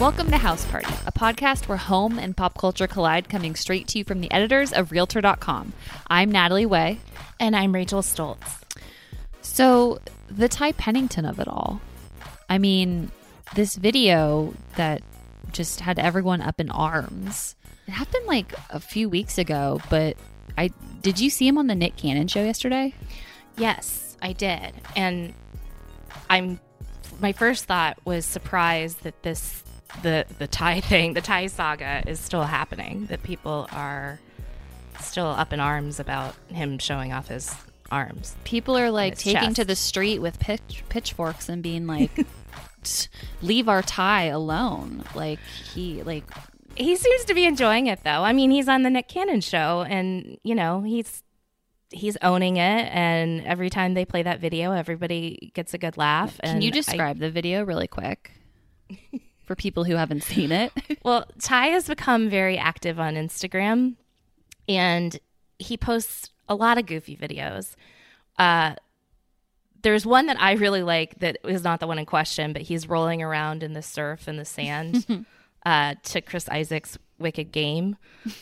Welcome to House Party, a podcast where home and pop culture collide, coming straight to you from the editors of Realtor.com. I'm Natalie Way. And I'm Rachel Stoltz. So, the Ty Pennington of it all. I mean, this video that just had everyone up in arms. It happened like a few weeks ago, but did you see him on the Nick Cannon show yesterday? Yes, I did. And my first thought was surprise that this... The Ty thing, the Ty saga is still happening, that people are still up in arms about him showing off his arms. People are like taking chest to the street with pitchforks and being like, leave our Ty alone. Like he seems to be enjoying it though. I mean, he's on the Nick Cannon show and you know, he's owning it, and every time they play that video, everybody gets a good laugh. Can you describe the video really quick? For people who haven't seen it. Well, Ty has become very active on Instagram, and he posts a lot of goofy videos. There's one that I really like that is not the one in question, but he's rolling around in the surf and the sand to Chris Isaac's Wicked Game.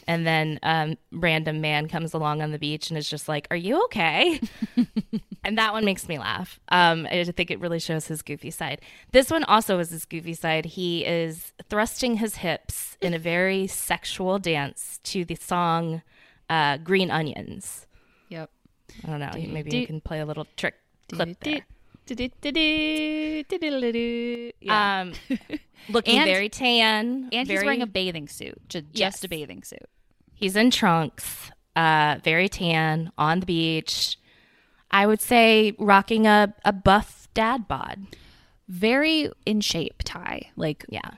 And then random man comes along on the beach and is just like, are you okay? And that one makes me laugh. I think it really shows his goofy side. This one also is his goofy side. He is thrusting his hips in a very sexual dance to the song Green Onions. Yep. I don't know. Maybe you can play a little trick clip there. Yeah. Looking very tan. And he's wearing a bathing suit. Just a bathing suit. He's in trunks, very tan, on the beach. I would say rocking a buff dad bod. Very in shape, Ty. Like, yeah.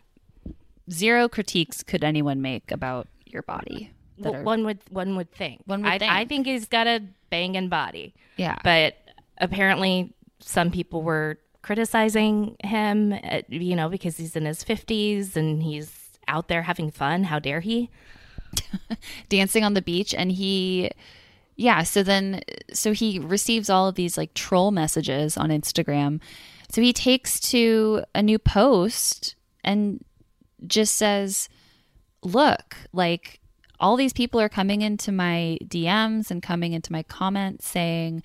Zero critiques could anyone make about your body. One would think. I think he's got a banging body. Yeah. But apparently some people were criticizing him, you know, because he's in his 50s and he's out there having fun. How dare he? Dancing on the beach. And he... Yeah, so he receives all of these like troll messages on Instagram. So he takes to a new post and just says, look, like all these people are coming into my DMs and coming into my comments saying,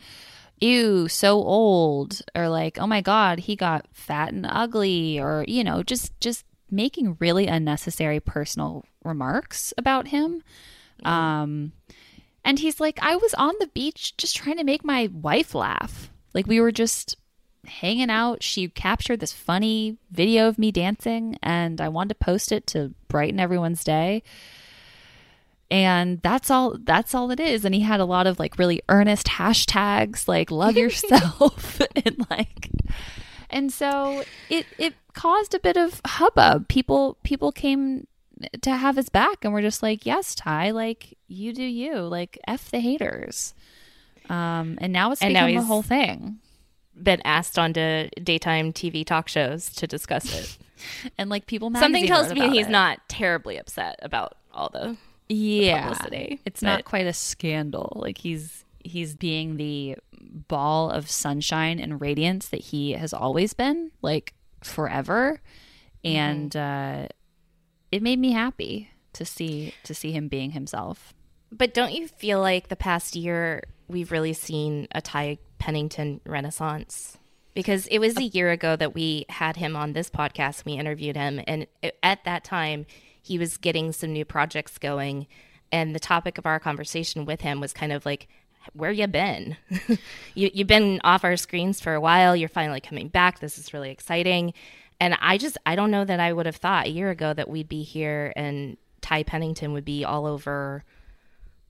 ew, so old, or like, oh my God, he got fat and ugly, or, you know, just making really unnecessary personal remarks about him. Yeah. And he's like, I was on the beach just trying to make my wife laugh. Like, we were just hanging out. She captured this funny video of me dancing, and I wanted to post it to brighten everyone's day. And that's all it is. And he had a lot of, like, really earnest hashtags, like, love yourself. And so it caused a bit of hubbub. People came to have his back, and we're just like, yes, Ty, like, you do you, like, F the haters. And now it's become the whole thing. Been asked onto daytime TV talk shows to discuss it. And like People Magazine. Something tells me he's not terribly upset about all the publicity. It's not quite a scandal. Like he's being the ball of sunshine and radiance that he has always been, like, forever. Mm-hmm. And, it made me happy to see him being himself. But don't you feel like the past year we've really seen a Ty Pennington renaissance? Because it was a year ago that we had him on this podcast. We interviewed him, and at that time he was getting some new projects going, and the topic of our conversation with him was kind of like, where you been? You've been off our screens for a while. You're finally coming back. This is really exciting. And I don't know that I would have thought a year ago that we'd be here and Ty Pennington would be all over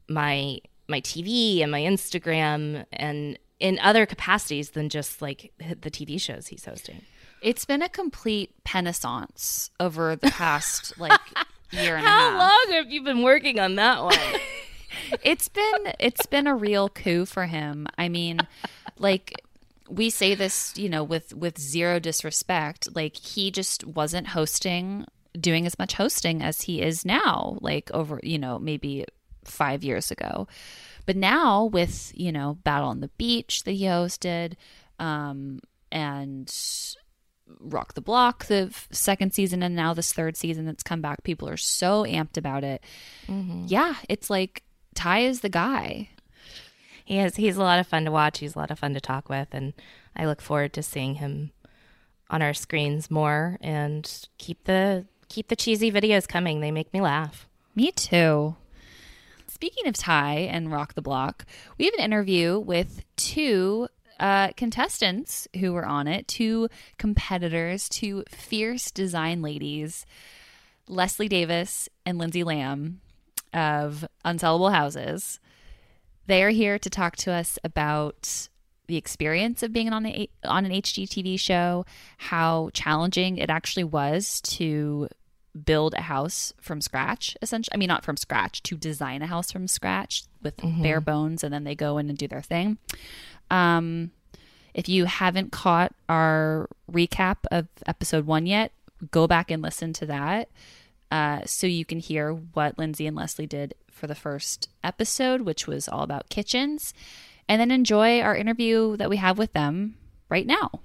my TV and my Instagram and in other capacities than just like the TV shows he's hosting. It's been a complete penitence over the past like year and a half. How long have you been working on that one? It's been a real coup for him. I mean, like, we say this, you know, with zero disrespect, like, he just wasn't doing as much hosting as he is now, like, over, you know, maybe 5 years ago. But now with, you know, Battle on the Beach that he hosted, and Rock the Block, the second season, and now this third season that's come back. People are so amped about it. Mm-hmm. Yeah, it's like Ty is the guy. He is. He's a lot of fun to watch. He's a lot of fun to talk with, and I look forward to seeing him on our screens more. And keep the cheesy videos coming. They make me laugh. Me too. Speaking of Ty and Rock the Block, we have an interview with two contestants who were on it, two competitors, two fierce design ladies, Leslie Davis and Lindsay Lamb of Unsellable Houses. They are here to talk to us about the experience of being on an HGTV show, how challenging it actually was to build a house from scratch, essentially. I mean, not from scratch, to design a house from scratch with bare bones, and then they go in and do their thing. If you haven't caught our recap of episode 1 yet, go back and listen to that so you can hear what Lindsay and Leslie did for the first episode, which was all about kitchens, and then enjoy our interview that we have with them right now.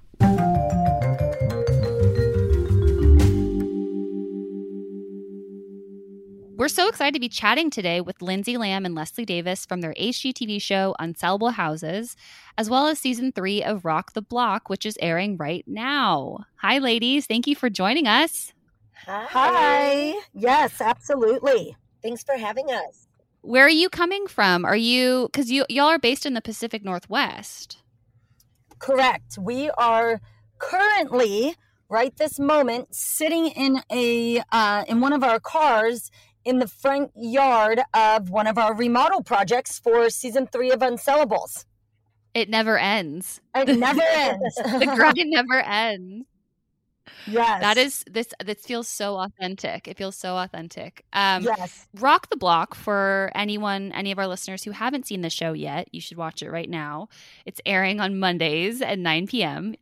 We're so excited to be chatting today with Lindsay Lamb and Leslie Davis from their HGTV show Unsellable Houses, as well as season 3 of Rock the Block, which is airing right now. Hi, ladies. Thank you for joining us. Hi. Yes, absolutely. Thanks for having us. Where are you coming from? Are you, because y'all are based in the Pacific Northwest? Correct. We are currently, right this moment, sitting in a in one of our cars in the front yard of one of our remodel projects for season 3 of Unsellables. It never ends. It never ends. The grind never ends. Yes. That is this feels so authentic. It feels so authentic. Yes. Rock the Block, for any of our listeners who haven't seen the show yet, you should watch it right now. It's airing on Mondays at 9 p.m.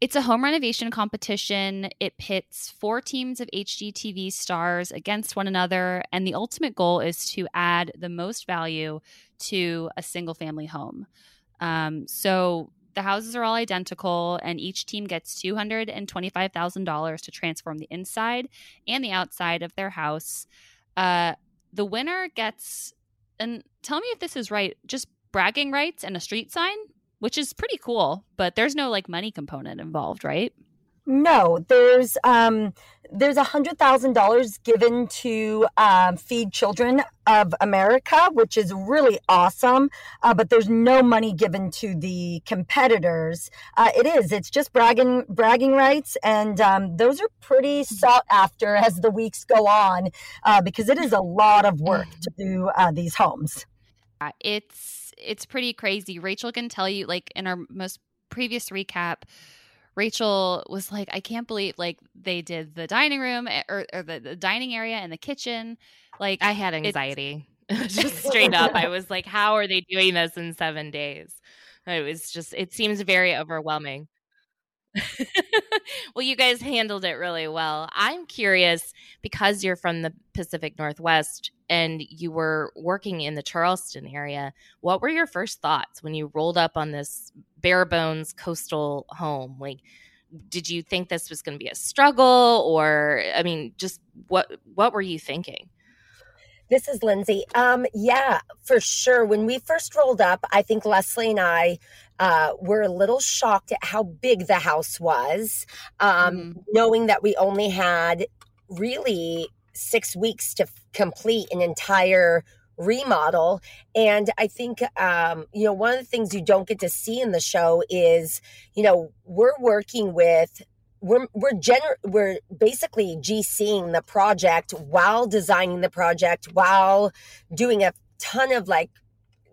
It's a home renovation competition. It pits 4 teams of HGTV stars against one another, and the ultimate goal is to add the most value to a single-family home. So the houses are all identical, and each team gets $225,000 to transform the inside and the outside of their house. The winner gets, and tell me if this is right, just bragging rights and a street sign, which is pretty cool, but there's no like money component involved, right? No, there's $100,000 given to Feed Children of America, which is really awesome. But there's no money given to the competitors. It's just bragging rights, and those are pretty sought after as the weeks go on because it is a lot of work to do these homes. It's pretty crazy. Rachel can tell you, like in our most previous recap, Rachel was like, I can't believe like they did the dining room or the dining area and the kitchen. Like I had anxiety just straight up. I was like, how are they doing this in 7 days? It was just, it seems very overwhelming. Well, you guys handled it really well. I'm curious, because you're from the Pacific Northwest and you were working in the Charleston area, what were your first thoughts when you rolled up on this bare bones coastal home? Like, did you think this was going to be a struggle, or, I mean, just what were you thinking? This is Lindsay. Yeah, for sure. When we first rolled up, I think Leslie and I were a little shocked at how big the house was, knowing that we only had really 6 weeks to complete an entire remodel. And I think, one of the things you don't get to see in the show is, we're working with we're basically GCing the project while designing the project, while doing a ton of like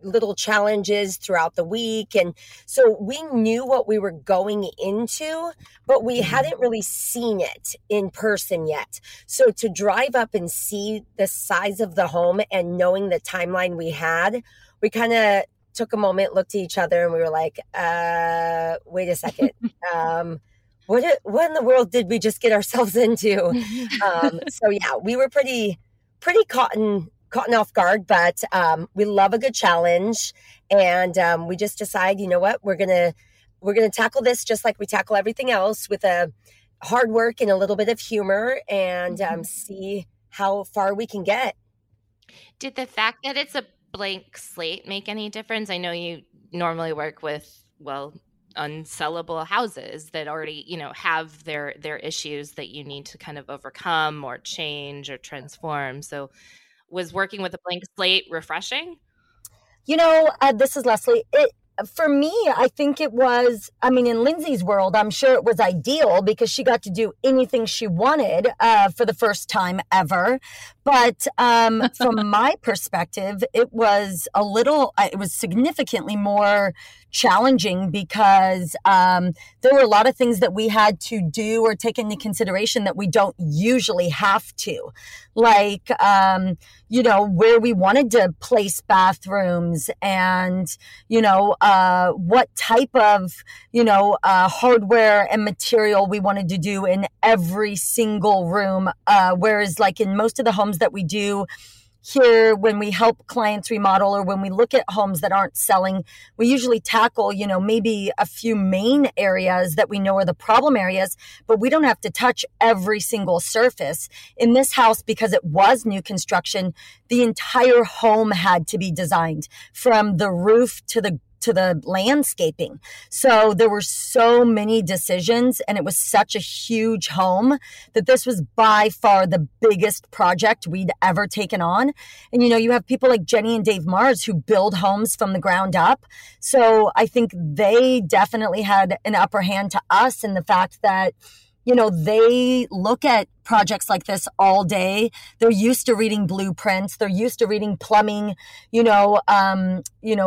little challenges throughout the week. And so we knew what we were going into, but we hadn't really seen it in person yet. So to drive up and see the size of the home and knowing the timeline we had, we kind of took a moment, looked at each other, and we were like, wait a second. What in the world did we just get ourselves into? So yeah, we were pretty caught off guard, but we love a good challenge, and we just decide, you know what, we're gonna We're going to tackle this just like we tackle everything else, with a hard work and a little bit of humor, and see how far we can get. Did the fact that it's a blank slate make any difference? I know you normally work with, well, unsellable houses that already, you know, have their issues that you need to kind of overcome or change or transform. So was working with a blank slate refreshing? You know, this is Leslie. For me, I think it was, I mean, in Lindsay's world, I'm sure it was ideal because she got to do anything she wanted for the first time ever. But from my perspective, it was significantly more challenging because there were a lot of things that we had to do or take into consideration that we don't usually have to, like, you know, where we wanted to place bathrooms and, you know, what type of, you know, hardware and material we wanted to do in every single room. Whereas like in most of the homes that we do here, when we help clients remodel or when we look at homes that aren't selling, we usually tackle, you know, maybe a few main areas that we know are the problem areas, but we don't have to touch every single surface. In this house, because it was new construction, the entire home had to be designed from the roof to the landscaping. So there were so many decisions, and it was such a huge home that this was by far the biggest project we'd ever taken on. And, you know, you have people like Jenny and Dave Mars who build homes from the ground up. So I think they definitely had an upper hand to us in the fact that, you know, they look at projects like this all day. They're used to reading blueprints. They're used to reading plumbing, you know,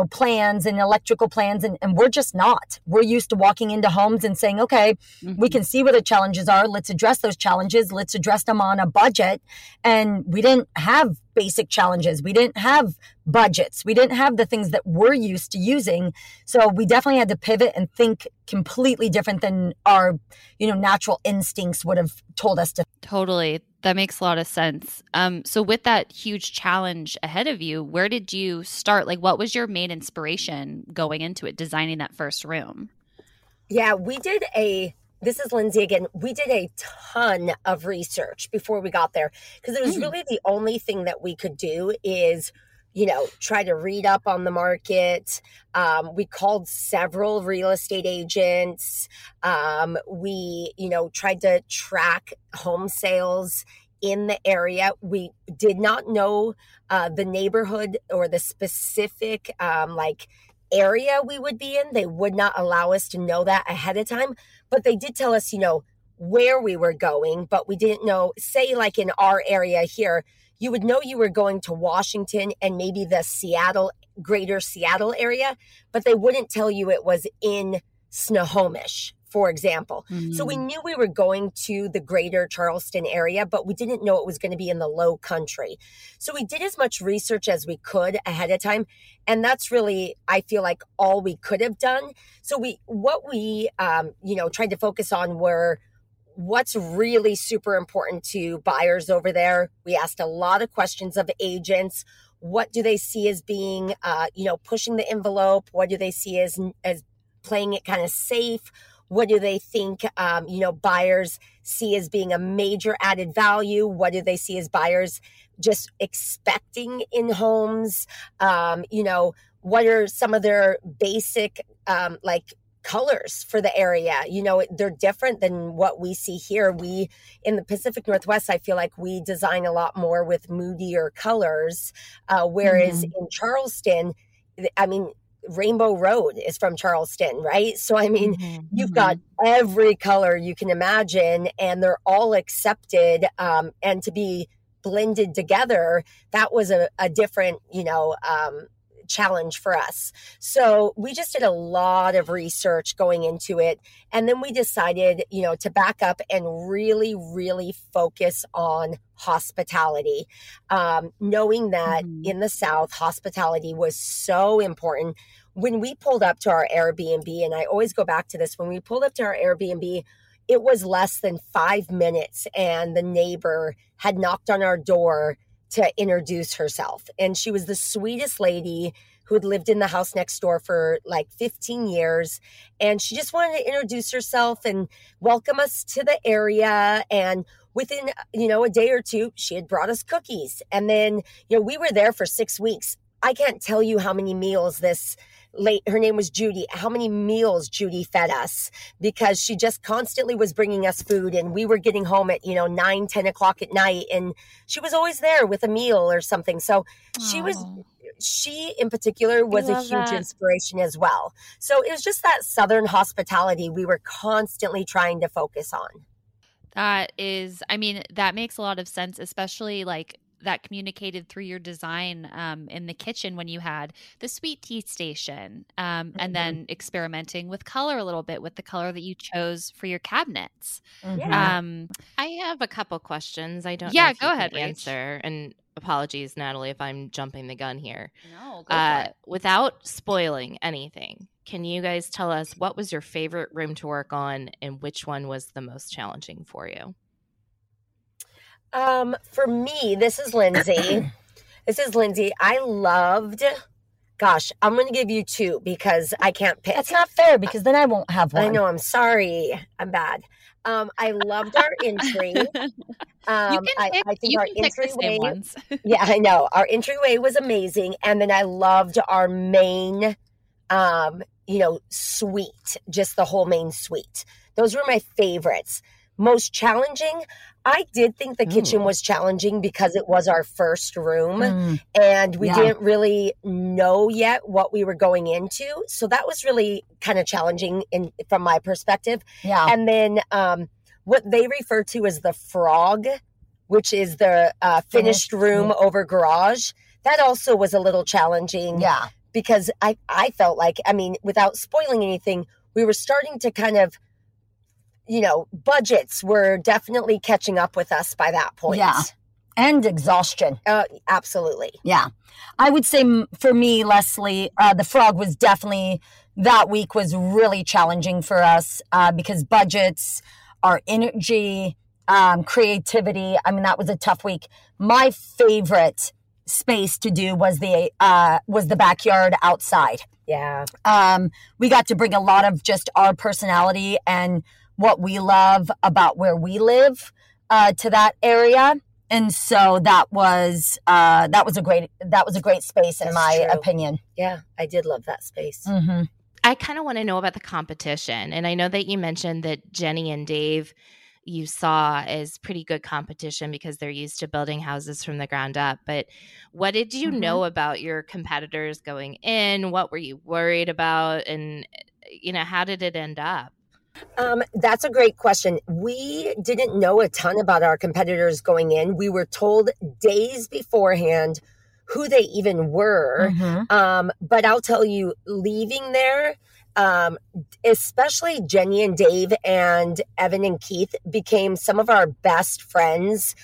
plans and electrical plans. And we're just not. We're used to walking into homes and saying, okay, we can see what the challenges are. Let's address those challenges. Let's address them on a budget. And we didn't have basic challenges. We didn't have budgets. We didn't have the things that we're used to using. So we definitely had to pivot and think completely different than our, you know, natural instincts would have told us to. Totally. That makes a lot of sense. So with that huge challenge ahead of you, where did you start? Like, what was your main inspiration going into it, designing that first room? Yeah, this is Lindsay again. We did a ton of research before we got there because it was really the only thing that we could do is, you know, try to read up on the market. We called several real estate agents. We, you know, tried to track home sales in the area. We did not know the neighborhood or the specific, like, area we would be in. They would not allow us to know that ahead of time, but they did tell us, you know, where we were going, but we didn't know, say like in our area here, you would know you were going to Washington and maybe the greater Seattle area, but they wouldn't tell you it was in Snohomish, for example. Mm-hmm. So we knew we were going to the greater Charleston area, but we didn't know it was going to be in the low country. So we did as much research as we could ahead of time. And that's really, I feel like, all we could have done. So what we you know, tried to focus on were what's really super important to buyers over there. We asked a lot of questions of agents. What do they see as being, you know, pushing the envelope? What do they see as playing it kind of safe? What do they think, you know, buyers see as being a major added value? What do they see as buyers just expecting in homes? You know, what are some of their basic, like, colors for the area? You know, they're different than what we see here. We, in the Pacific Northwest, I feel like we design a lot more with moodier colors. Whereas in Charleston, I mean, Rainbow Road is from Charleston, right? So, I mean, you've got every color you can imagine, and they're all accepted. And to be blended together, that was a different, you know, challenge for us. So we just did a lot of research going into it. And then we decided, you know, to back up and really, really focus on hospitality, knowing that in the South, hospitality was so important. When we pulled up to our Airbnb, and I always go back to this, when we pulled up to our Airbnb, it was less than 5 minutes and the neighbor had knocked on our door to introduce herself. And she was the sweetest lady who had lived in the house next door for like 15 years. And she just wanted to introduce herself and welcome us to the area. And within, a day or two, she had brought us cookies. And then, we were there for 6 weeks. I can't tell you how many meals her name was Judy, how many meals Judy fed us, because she just constantly was bringing us food, and we were getting home at, 9, 10 o'clock at night. And she was always there with a meal or something. So she in particular was a huge inspiration as well. So it was just that Southern hospitality we were constantly trying to focus on. That is, that makes a lot of sense, especially like that communicated through your design in the kitchen when you had the sweet tea station and then experimenting with color a little bit with the color that you chose for your cabinets. Mm-hmm. I have a couple questions. I don't know if go ahead, answer. Rach. And apologies, Natalie, if I'm jumping the gun here. No, go for it. Without spoiling anything, can you guys tell us what was your favorite room to work on and which one was the most challenging for you? For me, this is Lindsay. I loved, I'm going to give you two because I can't pick. That's not fair because then I won't have one. I know. I'm sorry. I'm bad. I loved our entry. Our entryway was amazing. And then I loved our main, suite, just the whole main suite. Those were my favorites. Most challenging, I did think the kitchen was challenging because it was our first room and we didn't really know yet what we were going into. So that was really kind of challenging from my perspective. Yeah. And then what they refer to as the frog, which is the finished room over garage, that also was a little challenging. Yeah. Because I felt like, without spoiling anything, we were starting to kind of, budgets were definitely catching up with us by that point. Yeah. And exhaustion. Absolutely. Yeah. I would say for me, Leslie, the frog was definitely, that week was really challenging for us because budgets, our energy, creativity. That was a tough week. My favorite space to do was the backyard outside. Yeah. We got to bring a lot of just our personality and what we love about where we live to that area. And so that was a great space in opinion. Yeah, I did love that space. Mm-hmm. I kind of want to know about the competition. And I know that you mentioned that Jenny and Dave you saw as pretty good competition because they're used to building houses from the ground up. But what did you know about your competitors going in? What were you worried about? And, how did it end up? That's a great question. We didn't know a ton about our competitors going in. We were told days beforehand who they even were. Mm-hmm. But I'll tell you, leaving there, especially Jenny and Dave and Evan and Keith became some of our best friends.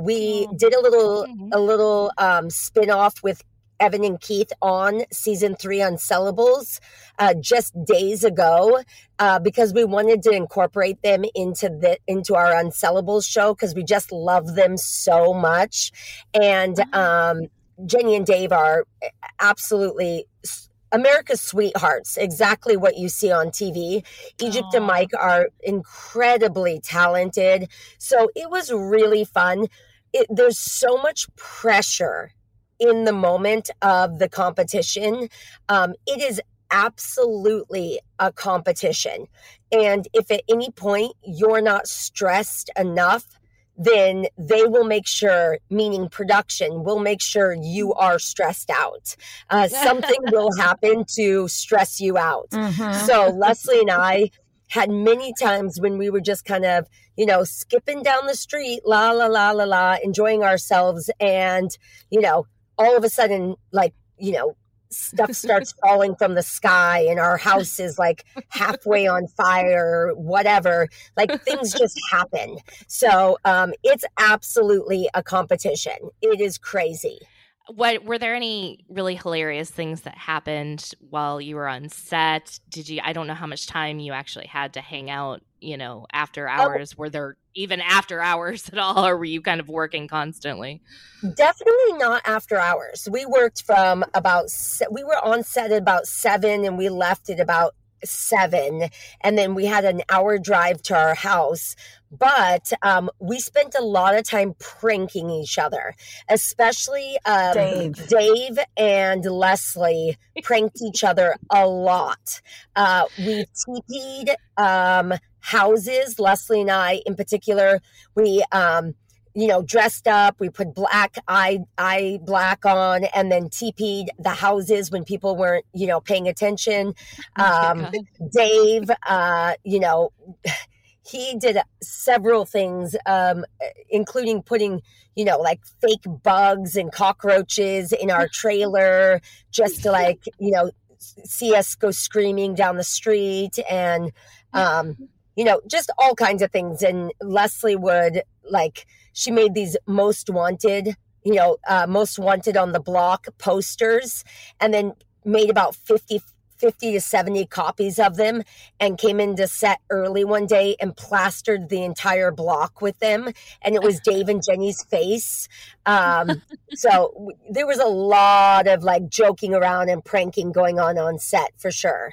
We did a little spin-off with Evan and Keith on season 3 Unsellables just days ago because we wanted to incorporate them into our Unsellables show because we just love them so much. And Jenny and Dave are absolutely America's sweethearts, exactly what you see on TV. Egypt and Mike are incredibly talented. So it was really fun. There's so much pressure in the moment of the competition. It is absolutely a competition. And if at any point you're not stressed enough, then they will make sure, meaning production, will make sure you are stressed out. Something will happen to stress you out. Mm-hmm. So Leslie and I had many times when we were just kind of, skipping down the street, la, la, la, la, la, enjoying ourselves. And, all of a sudden, like, stuff starts falling from the sky and our house is like halfway on fire, whatever, like things just happen. So it's absolutely a competition. It is crazy. Were there any really hilarious things that happened while you were on set? I don't know how much time you actually had to hang out you know, after hours? Were there even after hours at all, or were you kind of working constantly? Definitely not after hours. We worked from about, we were on set at about 7 and we left at about 7, and then we had an hour drive to our house. But we spent a lot of time pranking each other, especially Dave and Leslie pranked each other a lot. We TP'd houses, Leslie and I in particular. We you know, dressed up, we put black eye black on, and then TP'd the houses when people weren't, you know, paying attention. Dave, you know, he did several things, including putting, you know, like fake bugs and cockroaches in our trailer just to, like, you know, see us go screaming down the street, and, you know, just all kinds of things. And Leslie would, like, she made these most wanted, you know, most wanted on the block posters, and then made about 50 to 70 copies of them, and came into set early one day and plastered the entire block with them. And it was Dave and Jenny's face. So there was a lot of, like, joking around and pranking going on set for sure.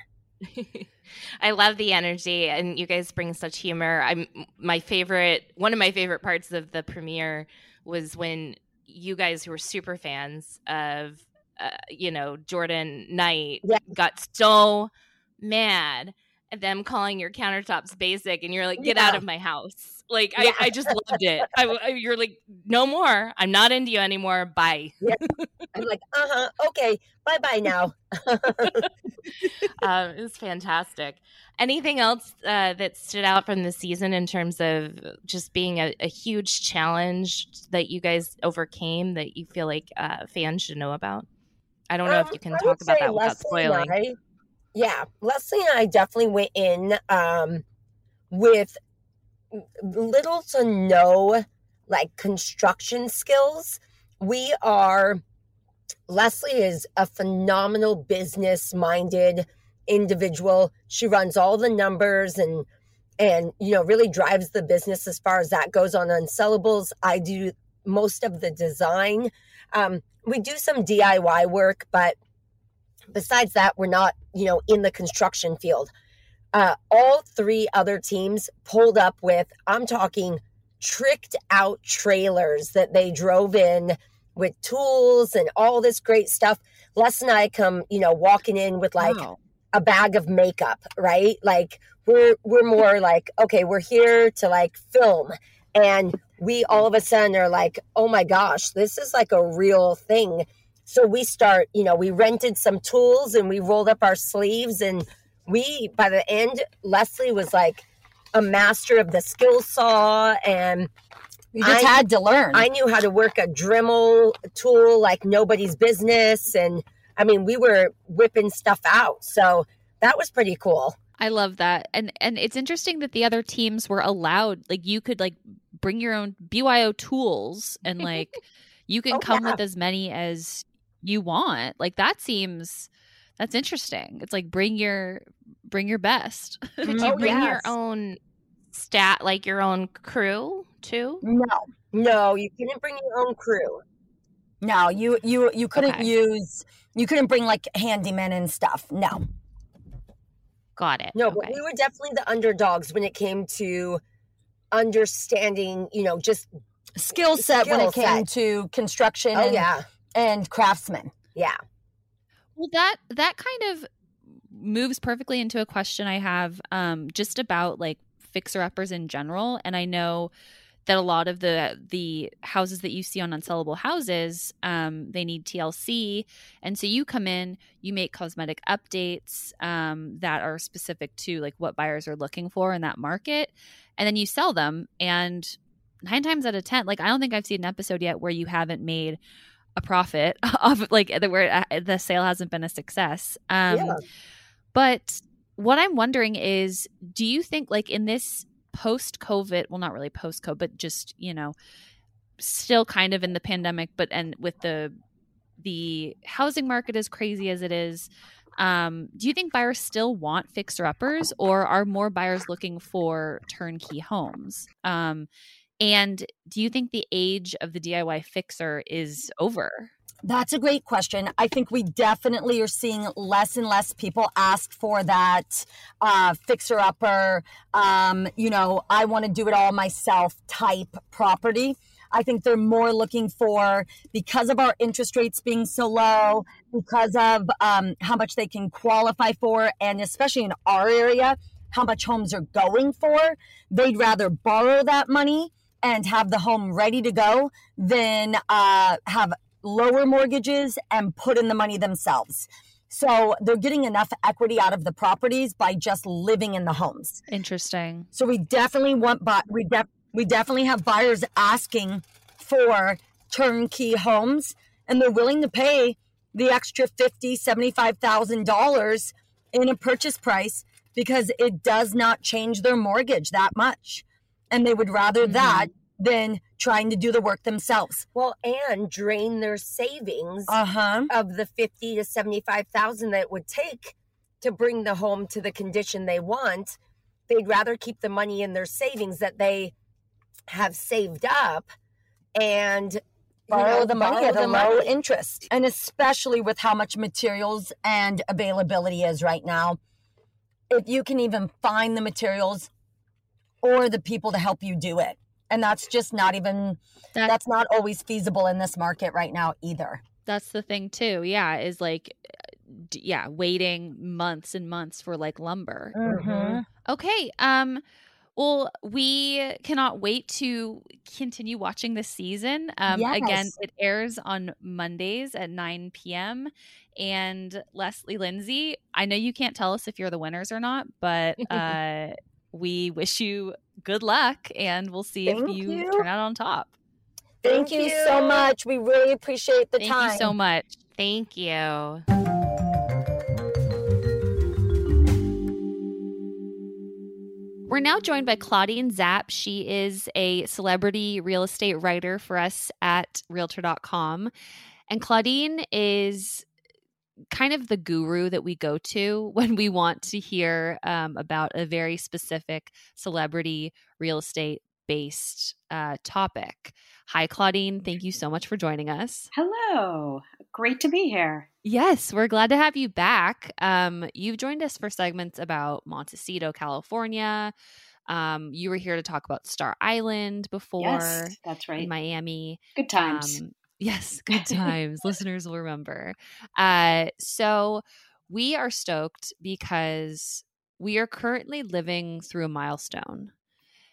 I love the energy, and you guys bring such humor. One of my favorite parts of the premiere was when you guys, who were super fans of, you know, Jordan Knight, yeah, got so mad at them calling your countertops basic, and you're like, "Get out of my house!" Like, yeah. I just loved it. You're like, "No more. I'm not into you anymore. Bye." Yeah. I'm like, okay, bye now. It was fantastic. Anything else that stood out from the season in terms of just being a huge challenge that you guys overcame that you feel like fans should know about? I don't know if you can talk about that without spoiling. Leslie and I definitely went in with little to no, like, construction skills. Leslie is a phenomenal business-minded individual. She runs all the numbers and you know, really drives the business as far as that goes on Unsellables. I do most of the design. We do some DIY work, but besides that, we're not, you know, in the construction field. All three other teams pulled up with, I'm talking tricked out trailers that they drove in with tools and all this great stuff. Les and I come, you know, walking in with, like, a bag of makeup, right? Like, we're more like, okay, we're here to, like, film. And we all of a sudden are like, oh my gosh, this is like a real thing. So we start, you know, we rented some tools and we rolled up our sleeves, and by the end, Leslie was like a master of the skill saw, and you just had to learn. I knew how to work a Dremel tool like nobody's business. And I mean, we were whipping stuff out. So that was pretty cool. I love that. And it's interesting that the other teams were allowed, like, you could, like, bring your own BYO tools, and, like, you can come with as many as you want. Like, that's interesting. It's like, bring your best. Could you bring your own stat, like your own crew too? No, you couldn't bring your own crew. No, you couldn't you couldn't bring, like, handymen and stuff. No. Got it. No, but we were definitely the underdogs when it came to understanding, you know, just skill set when it came to construction and craftsmen. Yeah. Well, that kind of moves perfectly into a question I have just about, like, fixer-uppers in general. And I know that a lot of the houses that you see on Unsellable Houses, they need TLC. And so you come in, you make cosmetic updates that are specific to, like, what buyers are looking for in that market. And then you sell them. And 9 times out of 10, like, I don't think I've seen an episode yet where you haven't made – a profit of, like, where the sale hasn't been a success. But what I'm wondering is, do you think, like, in this post-COVID, well, not really post-COVID, but just, you know, still kind of in the pandemic, but, and with the housing market as crazy as it is, Do you think buyers still want fixer-uppers, or are more buyers looking for turnkey homes? And do you think the age of the DIY fixer is over? That's a great question. I think we definitely are seeing less and less people ask for that fixer-upper, I want to do it all myself type property. I think they're more looking for, because of our interest rates being so low, because of how much they can qualify for, and especially in our area, how much homes are going for, they'd rather borrow that money and have the home ready to go than have lower mortgages and put in the money themselves. So they're getting enough equity out of the properties by just living in the homes. Interesting. So we definitely want, we definitely have buyers asking for turnkey homes, and they're willing to pay the extra $50,000, $75,000 in a purchase price because it does not change their mortgage that much. And they would rather that than trying to do the work themselves. Well, and drain their savings of the $50,000 to $75,000 that it would take to bring the home to the condition they want. They'd rather keep the money in their savings that they have saved up and borrow the money at a low interest. And especially with how much materials and availability is right now, if you can even find the materials or the people to help you do it. And that's just not even, that's not always feasible in this market right now either. That's the thing too. Yeah. Is like, yeah, waiting months and months for like lumber. Okay. Well, we cannot wait to continue watching this season. Yes. Again, it airs on Mondays at 9 p.m. And Leslie, Lindsay, I know you can't tell us if you're the winners or not, but we wish you good luck, and we'll see if you turn out on top. Thank you so much. We really appreciate the time. Thank you so much. Thank you. We're now joined by Claudine Zapp. She is a celebrity real estate writer for us at Realtor.com. And Claudine is kind of the guru that we go to when we want to hear about a very specific celebrity real estate-based topic. Hi, Claudine. Thank you so much for joining us. Hello. Great to be here. Yes, we're glad to have you back. You've joined us for segments about Montecito, California. You were here to talk about Star Island before. Yes, that's right. In Miami. Good times. Yes, good times. Listeners will remember. So we are stoked because we are currently living through a milestone.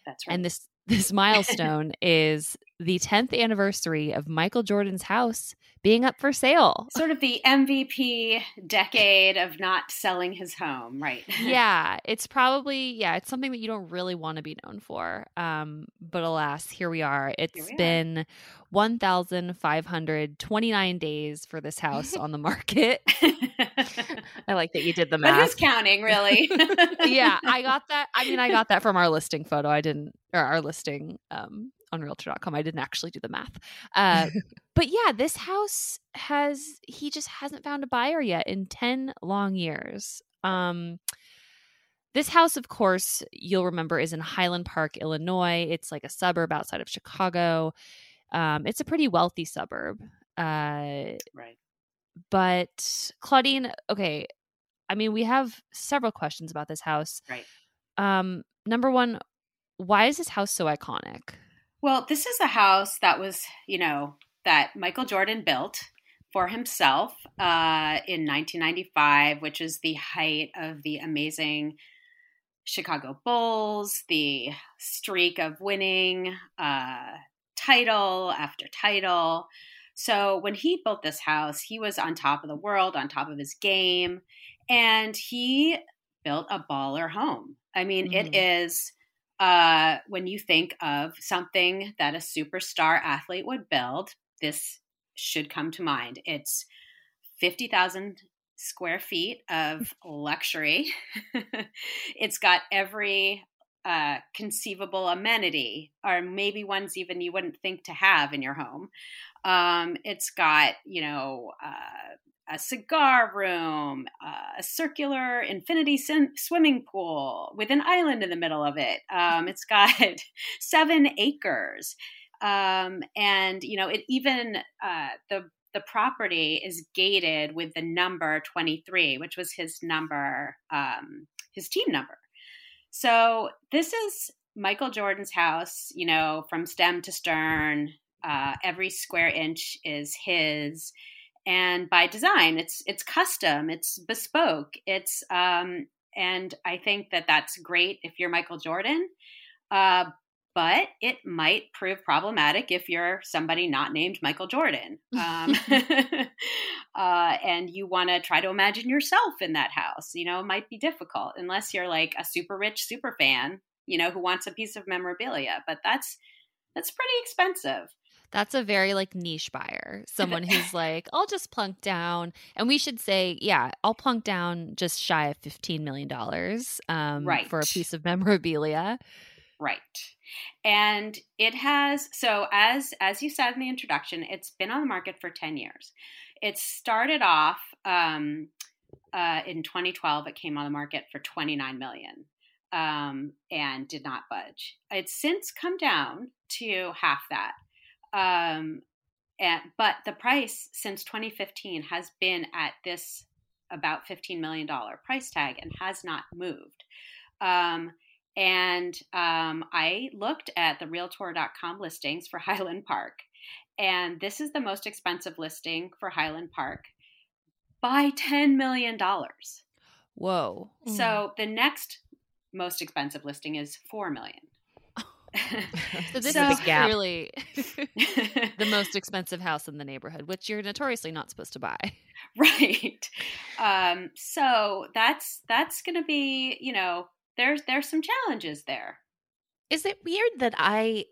That's right. And this milestone is the 10th anniversary of Michael Jordan's house being up for sale. Sort of the MVP decade of not selling his home, right? Yeah, it's probably, it's something that you don't really want to be known for. But alas, here we are. It's been 1,529 days for this house on the market. I like that you did the math. But who's counting, really? Yeah, I got that. I mean, I got that from our listing photo. Our listing on Realtor.com. I didn't actually do the math. But yeah, this house he just hasn't found a buyer yet in 10 long years. This house, of course, you'll remember is in Highland Park, Illinois. It's like a suburb outside of Chicago. It's a pretty wealthy suburb. Right. But Claudine, okay. I mean, we have several questions about this house. Right. Number one, why is this house so iconic? Well, this is a house that was, that Michael Jordan built for himself in 1995, which is the height of the amazing Chicago Bulls, the streak of winning title after title. So when he built this house, he was on top of the world, on top of his game, and he built a baller home. I mean, it is... when you think of something that a superstar athlete would build, this should come to mind. It's 50,000 square feet of luxury. It's got every conceivable amenity, or maybe ones even you wouldn't think to have in your home. It's got, a cigar room, a circular infinity swimming pool with an island in the middle of it. It's got 7 acres. And, you know, it even the property is gated with the number 23, which was his number, his team number. So this is Michael Jordan's house, you know, from stem to stern. Every square inch is his. And by design, it's custom, it's bespoke. It's and I think that that's great if you're Michael Jordan. But it might prove problematic if you're somebody not named Michael Jordan. And you want to try to imagine yourself in that house. You know, it might be difficult unless you're like a super rich super fan, you know, who wants a piece of memorabilia. But that's pretty expensive. That's a very like niche buyer, someone who's like, I'll just plunk down. And we should say, yeah, I'll plunk down just shy of $15 million right, for a piece of memorabilia. Right. And it has, so as you said in the introduction, it's been on the market for 10 years. It started off in 2012, it came on the market for $29 million and did not budge. It's since come down to half that. But the price since 2015 has been at this about $15 million price tag and has not moved. I looked at the Realtor.com listings for Highland Park, and this is the most expensive listing for Highland Park by $10 million. Whoa. So the next most expensive listing is $4 million. So this is clearly the most expensive house in the neighborhood, which you're notoriously not supposed to buy. Right. So that's going to be, you know, There's some challenges there. Is it weird that I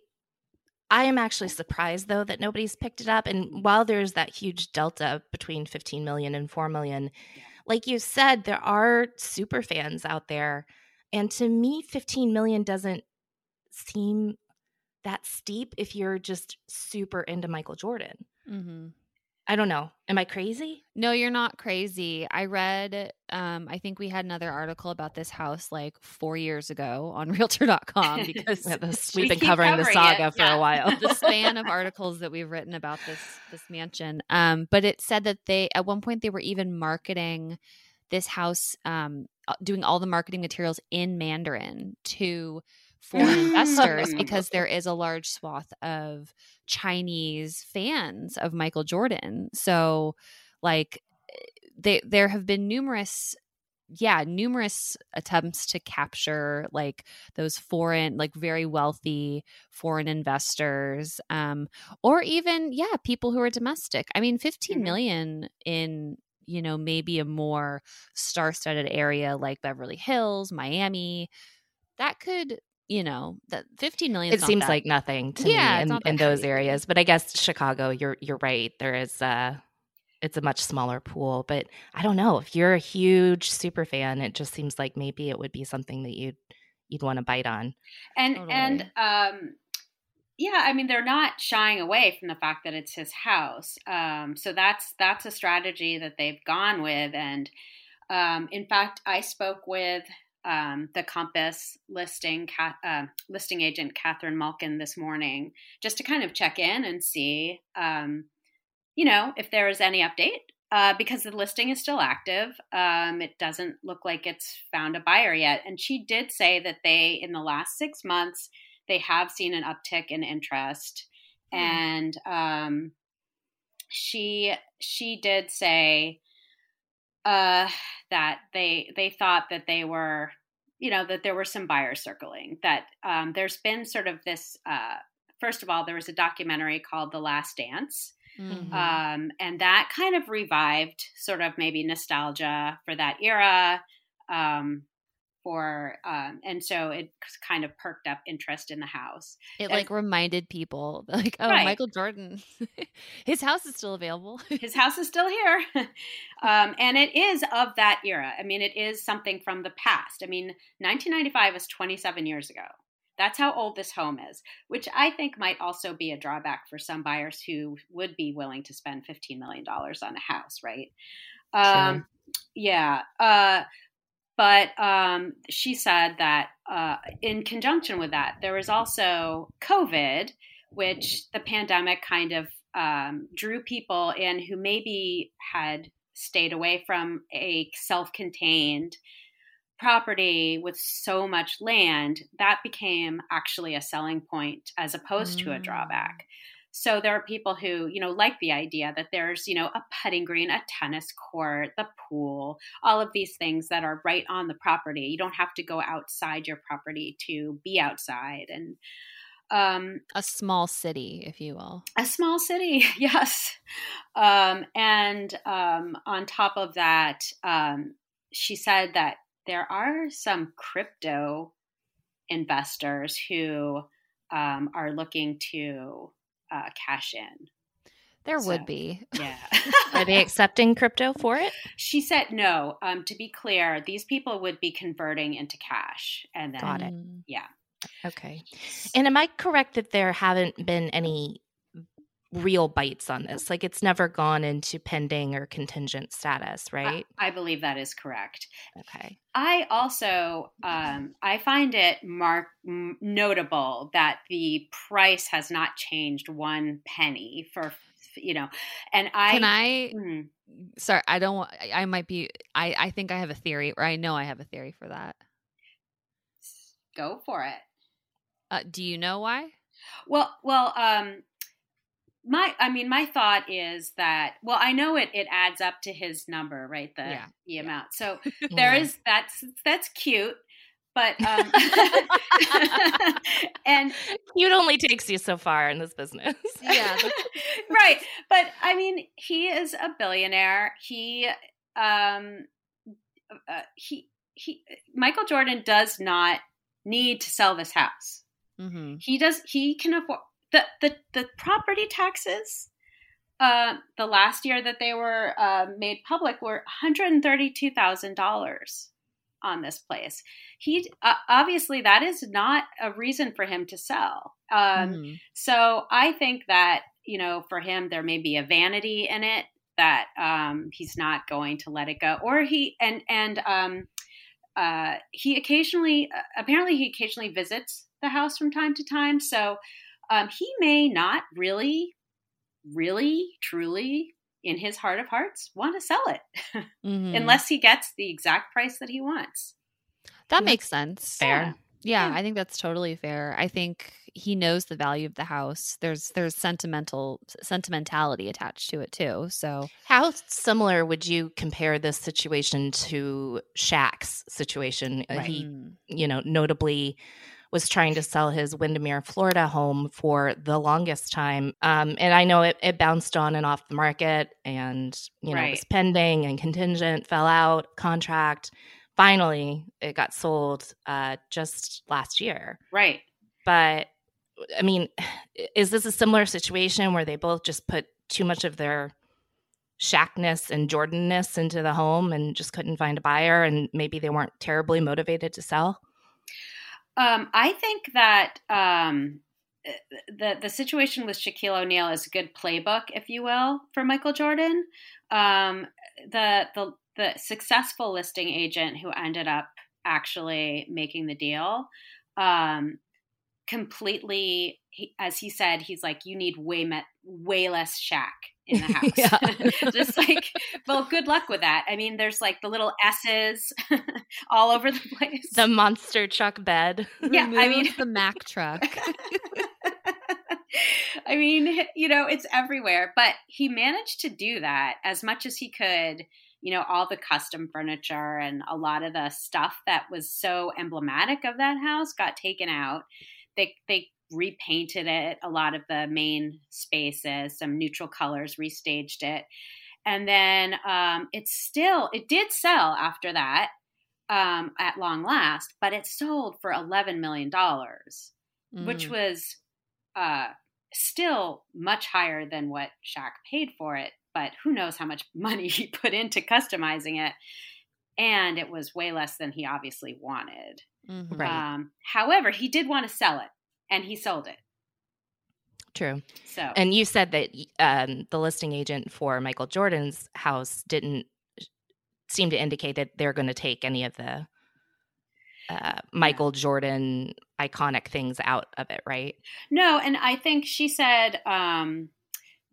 am actually surprised though that nobody's picked it up? And while there's that huge delta between 15 million and 4 million, yeah, like you said, there are super fans out there. And to me, 15 million doesn't seem that steep if you're just super into Michael Jordan. Mm-hmm. I don't know. Am I crazy? No, you're not crazy. I read, I think we had another article about this house like 4 years ago on Realtor.com because we've been covering the saga for a while. The span of articles that we've written about this mansion. But it said that at one point they were even marketing this house, doing all the marketing materials in Mandarin to foreign investors because there is a large swath of Chinese fans of Michael Jordan. So like there have been numerous attempts to capture like those foreign, like very wealthy foreign investors, or even, yeah, people who are domestic. I mean, 15 million in, you know, maybe a more star-studded area like Beverly Hills, Miami, that could, you know, that 15 million. It seems like nothing to me in those areas. But I guess Chicago, you're right. There is it's a much smaller pool. But I don't know, if you're a huge super fan, it just seems like maybe it would be something that you'd want to bite on. And totally. Yeah, I mean, they're not shying away from the fact that it's his house. So that's a strategy that they've gone with. And in fact, I spoke with the Compass listing agent, Catherine Malkin, this morning, just to kind of check in and see, you know, if there is any update, because the listing is still active. It doesn't look like it's found a buyer yet. And she did say that in the last 6 months, they have seen an uptick in interest. And she did say that they thought that they were, you know, that there were some buyers circling, that there's been sort of this, first of all, there was a documentary called The Last Dance. Mm-hmm. And that kind of revived sort of maybe nostalgia for that era, and so it kind of perked up interest in the house. It like reminded people like, oh, right, Michael Jordan, his house is still available. His house is still here. And it is of that era. I mean, it is something from the past. I mean, 1995 was 27 years ago. That's how old this home is, which I think might also be a drawback for some buyers who would be willing to spend $15 million on a house, right? Yeah. But she said that in conjunction with that, there was also COVID, which the pandemic kind of drew people in who maybe had stayed away from a self-contained property with so much land that became actually a selling point as opposed to a drawback. So there are people who, you know, like the idea that there's, you know, a putting green, a tennis court, the pool, all of these things that are right on the property. You don't have to go outside your property to be outside. And a small city, if you will. A small city, yes. And on top of that, she said that there are some crypto investors who are looking to cash in. Would be. Yeah. Are they accepting crypto for it? She said no. To be clear, these people would be converting into cash. And then, got it. Yeah. Okay. And am I correct that there haven't been any real bites on this? Like, it's never gone into pending or contingent status, right? I believe that is correct. Okay. I also, I find it notable that the price has not changed one penny for, you know, and sorry, I don't want, I might be, I think I have a theory, or I know I have a theory for that. Go for it. Do you know why? Well, my thought is that, well, I know it adds up to his number, right? The amount. So there is, that's cute, but, and cute only takes you so far in this business. Yeah. Right. But I mean, he is a billionaire. He Michael Jordan does not need to sell this house. Mm-hmm. He can afford the property taxes. The last year that they were made public were $132,000 on this place. He obviously that is not a reason for him to sell. So I think that, you know, for him there may be a vanity in it that he's not going to let it go, or he occasionally visits the house from time to time. So he may not really, truly, in his heart of hearts, want to sell it unless he gets the exact price that he wants. That makes sense. Fair. Yeah, I think that's totally fair. I think he knows the value of the house. There's sentimentality attached to it too. So how similar would you compare this situation to Shaq's situation? Right. He, you know, notably was trying to sell his Windermere, Florida home for the longest time. And I know it bounced on and off the market and, you know, was pending and contingent, fell out, contract. Finally, it got sold just last year. Right. But I mean, is this a similar situation where they both just put too much of their Shaqness and Jordanness into the home and just couldn't find a buyer, and maybe they weren't terribly motivated to sell? I think that the situation with Shaquille O'Neal is a good playbook, if you will, for Michael Jordan. The successful listing agent who ended up actually making the deal, completely, as he said, he's like, you need way less Shaq in the house. Yeah. Just like, well, good luck with that. I mean, there's like the little S's all over the place. The monster truck bed. Yeah. I mean, the Mack truck. I mean, you know, it's everywhere, but he managed to do that as much as he could. You know, all the custom furniture and a lot of the stuff that was so emblematic of that house got taken out. They repainted it, a lot of the main spaces, some neutral colors, restaged it. And then it did sell after that at long last, but it sold for $11 million, which was still much higher than what Shaq paid for it. But who knows how much money he put into customizing it. And it was way less than he obviously wanted. Mm-hmm. Right. However, he did want to sell it, and he sold it. True. So, and you said that the listing agent for Michael Jordan's house didn't seem to indicate that they're going to take any of the Michael Jordan iconic things out of it, right? No, and I think she said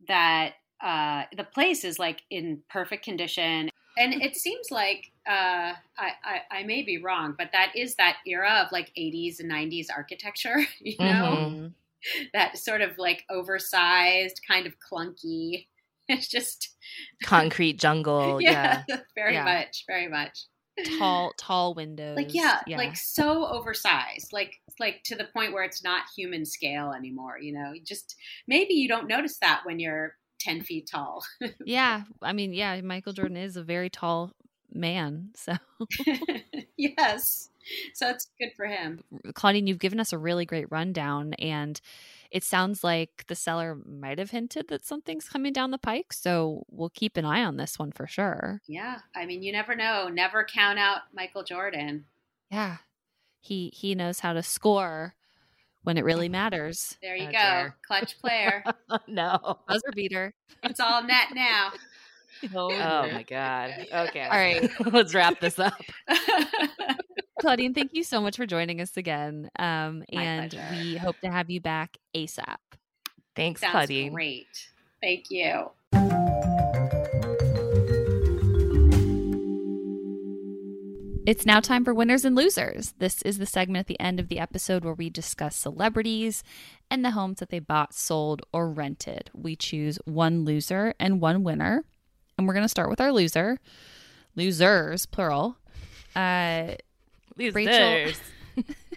that the place is like in perfect condition. And it seems like, I may be wrong, but that is that era of like 80s and 90s architecture, you know, that sort of like oversized, kind of clunky. It's just concrete jungle. Yeah. Very much. Tall windows. Like, yeah. Like so oversized, like to the point where it's not human scale anymore. You know, just maybe you don't notice that when you're 10 feet tall. Yeah. I mean, yeah, Michael Jordan is a very tall man. So yes. So it's good for him. Claudine, you've given us a really great rundown, and it sounds like the seller might have hinted that something's coming down the pike. So we'll keep an eye on this one for sure. Yeah. I mean, you never know. Never count out Michael Jordan. Yeah. He knows how to score when it really matters. There you go. Dear. Clutch player. No. Buzzer beater. It's all net now. Oh my God. Okay. All right. Let's wrap this up. Claudine, thank you so much for joining us again. And pleasure. We hope to have you back ASAP. Thanks, sounds Claudine. Great. Thank you. It's now time for Winners and Losers. This is the segment at the end of the episode where we discuss celebrities and the homes that they bought, sold, or rented. We choose one loser and one winner. And we're going to start with our loser. Losers, plural. Losers. Rachel.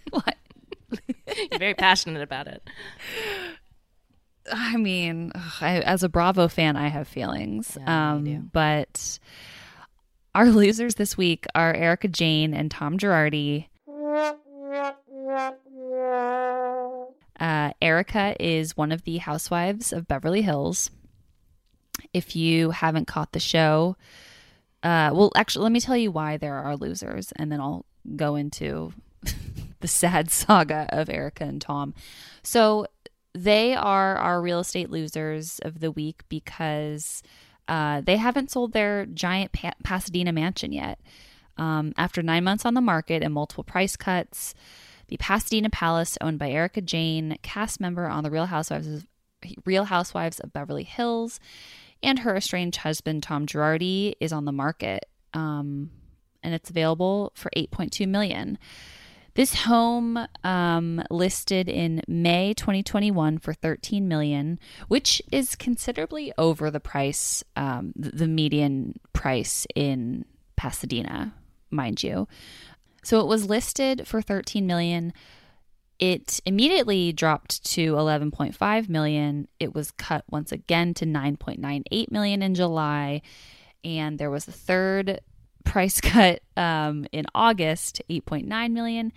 What? You're very passionate about it. I mean, as a Bravo fan, I have feelings. Yeah, but... our losers this week are Erica Jane and Tom Girardi. Erica is one of the housewives of Beverly Hills. If you haven't caught the show, well, actually, let me tell you why there are losers, and then I'll go into the sad saga of Erica and Tom. So they are our real estate losers of the week because... they haven't sold their giant Pasadena mansion yet. After 9 months on the market and multiple price cuts, the Pasadena Palace, owned by Erica Jane, cast member on the Real Housewives of Beverly Hills, and her estranged husband, Tom Girardi, is on the market, and it's available for $8.2 million. This home listed in May 2021 for $13 million, which is considerably over the price, the median price in Pasadena, mind you. So it was listed for $13 million. It immediately dropped to $11.5 million. It was cut once again to $9.98 million in July, and there was a third price cut in August, $8.9 million,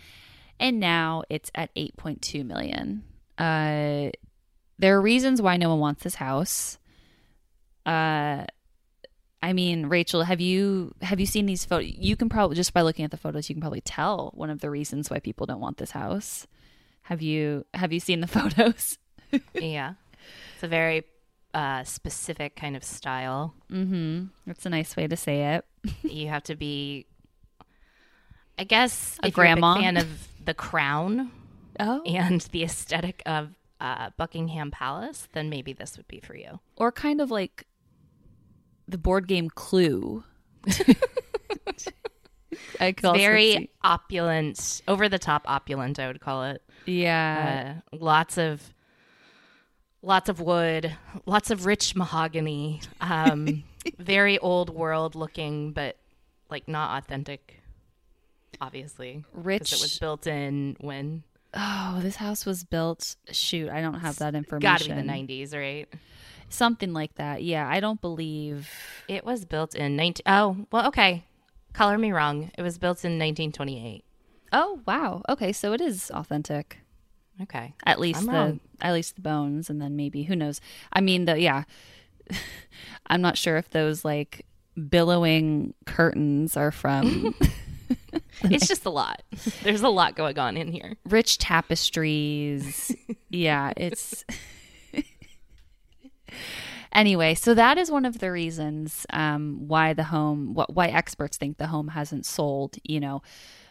and now it's at $8.2 million. There are reasons why no one wants this house. I mean, Rachel, have you seen these photos? You can probably, just by looking at the photos, you can probably tell one of the reasons why people don't want this house. Have you seen the photos? Yeah. It's a very specific kind of style. Mm-hmm. That's a nice way to say it. You have to be, I guess, a grandma. You're a fan of The Crown and the aesthetic of Buckingham Palace, then maybe this would be for you. Or kind of like the board game Clue. I could also very see. Opulent, over-the-top opulent, I would call it. Yeah. Lots of wood, lots of rich mahogany, very old world looking, but like not authentic, obviously. Rich. Because it was built in when? Oh, this house was built, shoot, I don't have that information. Gotta be the 90s, right? Something like that. Yeah, I don't believe. It was built in, okay. Color me wrong. It was built in 1928. Oh, wow. Okay, so it is authentic. Okay. At least the bones, and then maybe, who knows? I mean, I'm not sure if those like billowing curtains are from. It's just a lot. There's a lot going on in here. Rich tapestries. Yeah, it's Anyway, so that is one of the reasons why the home, why experts think the home hasn't sold. You know,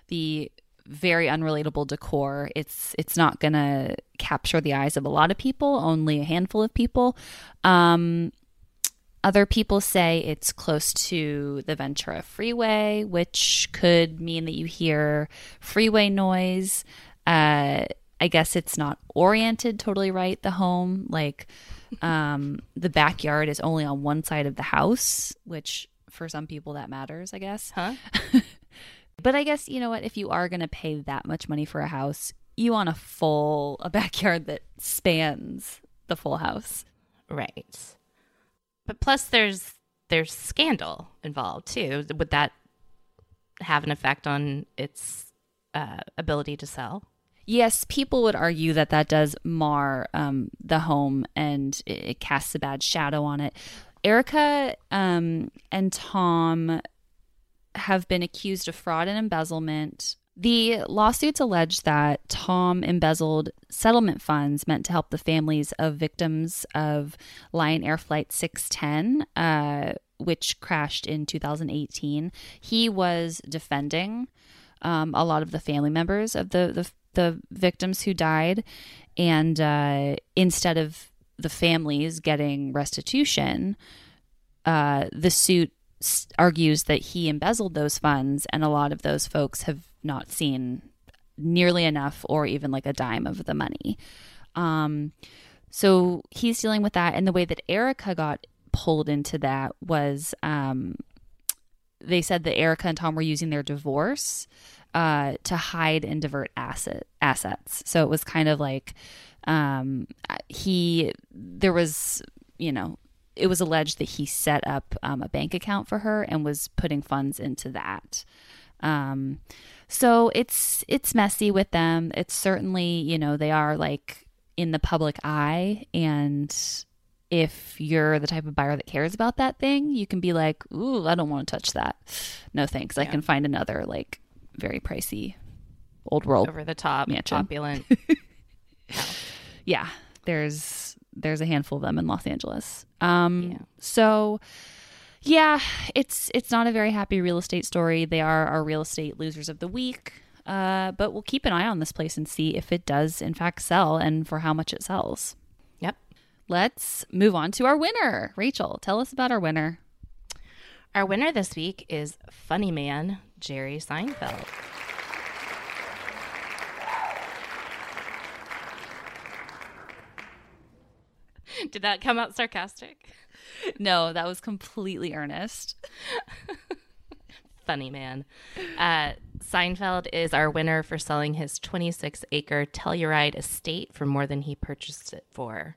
the very unrelatable decor. It's not going to capture the eyes of a lot of people, only a handful of people. Other people say it's close to the Ventura Freeway, which could mean that you hear freeway noise. I guess it's not oriented totally right, the home. Like, the backyard is only on one side of the house, which for some people that matters, I guess. Huh? But I guess, you know what, if you are going to pay that much money for a house, you want a backyard that spans the full house. Right. But plus there's scandal involved too. Would that have an effect on its ability to sell? Yes, people would argue that that does mar the home, and it casts a bad shadow on it. Erica and Tom have been accused of fraud and embezzlement. The lawsuits allege that Tom embezzled settlement funds meant to help the families of victims of Lion Air Flight 610, which crashed in 2018. He was defending a lot of the family members of the victims who died, and instead of the families getting restitution, the suit argues that he embezzled those funds, and a lot of those folks have not seen nearly enough or even like a dime of the money. So he's dealing with that, and the way that Erica got pulled into that was they said that Erica and Tom were using their divorce to hide and divert assets. So it was kind of like it was alleged that he set up a bank account for her and was putting funds into that. So it's messy with them. It's certainly, you know, they are like in the public eye, and if you're the type of buyer that cares about that thing, you can be like, ooh, I don't want to touch that. No thanks. Yeah. I can find another like very pricey old world over the top mansion. Opulent. Yeah, there's a handful of them in Los Angeles. So yeah, it's not a very happy real estate story. They are our real estate losers of the week. But we'll keep an eye on this place and see if it does in fact sell, and for how much it sells. Yep. Let's move on to our winner. Rachel, tell us about our winner. Our winner this week is funny man Jerry Seinfeld. Did that come out sarcastic? No, that was completely earnest. Funny man. Seinfeld is our winner for selling his 26-acre Telluride estate for more than he purchased it for.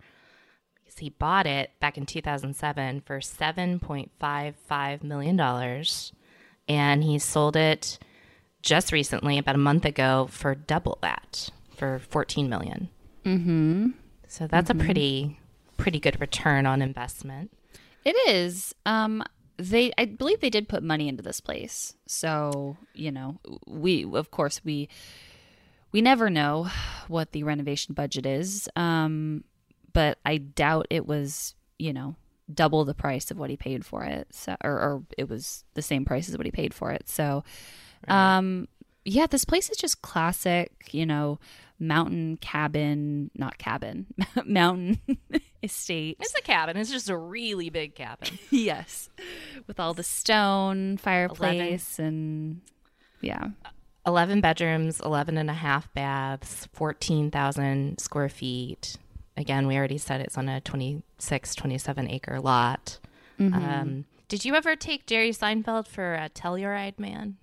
Because he bought it back in 2007 for $7.55 million. And he sold it just recently, about a month ago, for double that, for $14 million. Mm-hmm. So that's a pretty good return on investment. It is. I believe they did put money into this place. So, you know, we never know what the renovation budget is. But I doubt it was, you know, double the price of what he paid for it. So, or it was the same price as what he paid for it. So, right. Yeah, this place is just classic, you know, mountain estate. It's a cabin. It's just a really big cabin. Yes. With all the stone fireplace 11. And yeah. 11 bedrooms, 11 and a half baths, 14,000 square feet. Again, we already said it's on a 27 acre lot. Mm-hmm. Did you ever take Jerry Seinfeld for a Telluride man?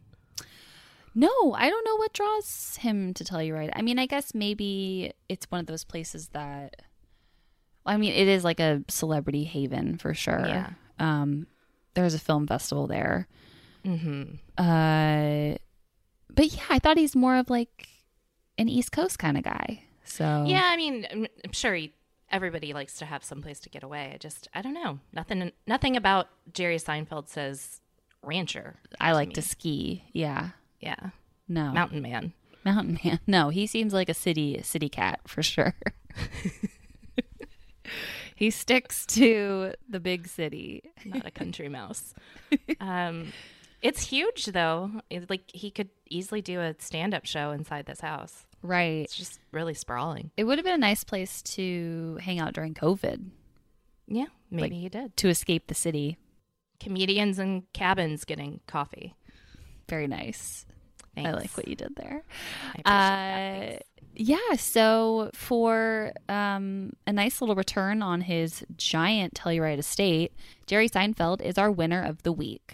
No, I don't know what draws him to Telluride. I mean, I guess maybe it's one of those places that, I mean, it is like a celebrity haven for sure. Yeah. There's a film festival there. Mm-hmm. But yeah, I thought he's more of like an East Coast kind of guy. So yeah, I mean, I'm sure everybody likes to have someplace to get away. I don't know. Nothing about Jerry Seinfeld says rancher. I like to ski. Yeah. Yeah. No. Mountain man. No, he seems like a city cat for sure. He sticks to the big city, not a country mouse. It's huge, though. Like, he could easily do a stand-up show inside this house. Right. It's just really sprawling. It would have been a nice place to hang out during COVID. Yeah, maybe like, he did. To escape the city. Comedians in cabins getting coffee. Very nice. Thanks. I like what you did there. I appreciate that. Yeah, so for a nice little return on his giant Telluride estate, Jerry Seinfeld is our winner of the week.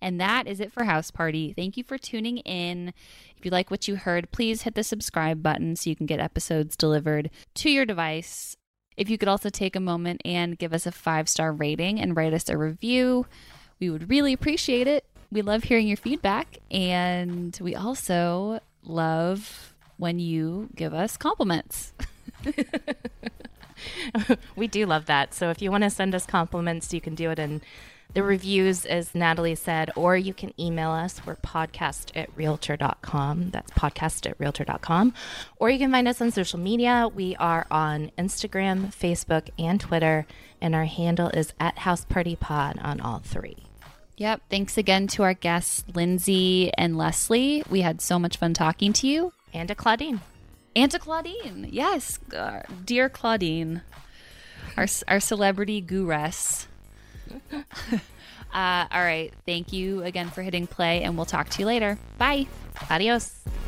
And that is it for House Party. Thank you for tuning in. If you like what you heard, please hit the subscribe button so you can get episodes delivered to your device. If you could also take a moment and give us a 5-star rating and write us a review, we would really appreciate it. We love hearing your feedback, and we also love when you give us compliments. We do love that. So if you want to send us compliments, you can do it in the reviews, as Natalie said, or you can email us. We're podcast@realtor.com. That's podcast@realtor.com. Or you can find us on social media. We are on Instagram, Facebook, and Twitter, and our handle is @HousePartyPod on all three. Yep. Thanks again to our guests, Lindsay and Leslie. We had so much fun talking to you. And to Claudine. And to Claudine. Yes. Dear Claudine, our celebrity gurus. All right. Thank you again for hitting play, and we'll talk to you later. Bye. Adios.